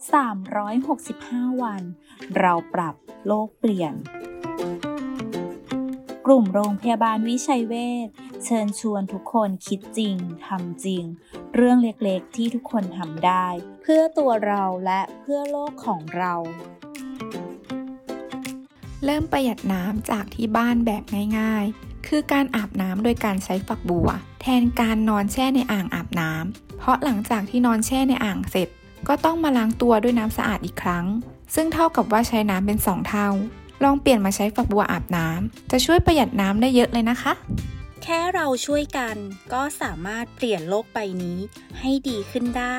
365 วันเราปรับโลกเปลี่ยนกลุ่มโรงพยาบาลวิชัยเวชเชิญชวนทุกคนคิดจริงทำจริงเรื่องเล็กๆที่ทุกคนทำได้เพื่อตัวเราและเพื่อโลกของเราเริ่มประหยัดน้ำจากที่บ้านแบบง่ายๆคือการอาบน้ำโดยการใช้ฝักบัวแทนการนอนแช่ในอ่างอาบน้ำเพราะหลังจากที่นอนแช่ในอ่างเสร็จก็ต้องมาล้างตัวด้วยน้ำสะอาดอีกครั้งซึ่งเท่ากับว่าใช้น้ำเป็น2เท่าลองเปลี่ยนมาใช้ฝักบัวอาบน้ำจะช่วยประหยัดน้ำได้เยอะเลยนะคะแค่เราช่วยกันก็สามารถเปลี่ยนโลกใบนี้ให้ดีขึ้นได้